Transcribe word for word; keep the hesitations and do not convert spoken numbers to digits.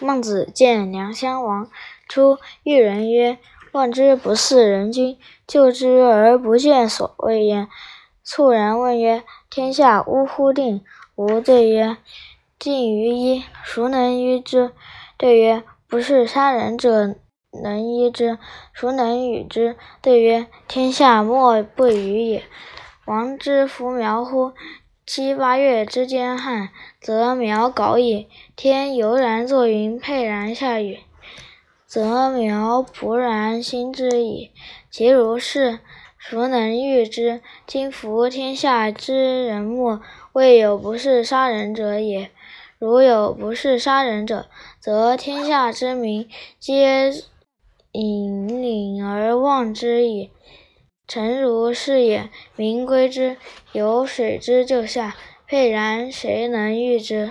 孟子见梁襄王出，一人曰：“望之不似人君，就之而不见所谓焉。”猝然问曰：“天下呜呼定！”吾对曰：“近于一，孰能医之？”对曰：“不是杀人者能医之，孰能与之？”对曰：“天下莫不与也。王之夫苗乎？七八月之间旱，则苗槁矣；天犹然作云，沛然下雨，则苗璞然新之矣。其如是，孰能御之？今夫天下之人莫，未有不是杀人者也。如有不是杀人者，则天下之民皆引领而忘之矣。诚如是也，民归之。有水之就下，沛然，谁能御之？”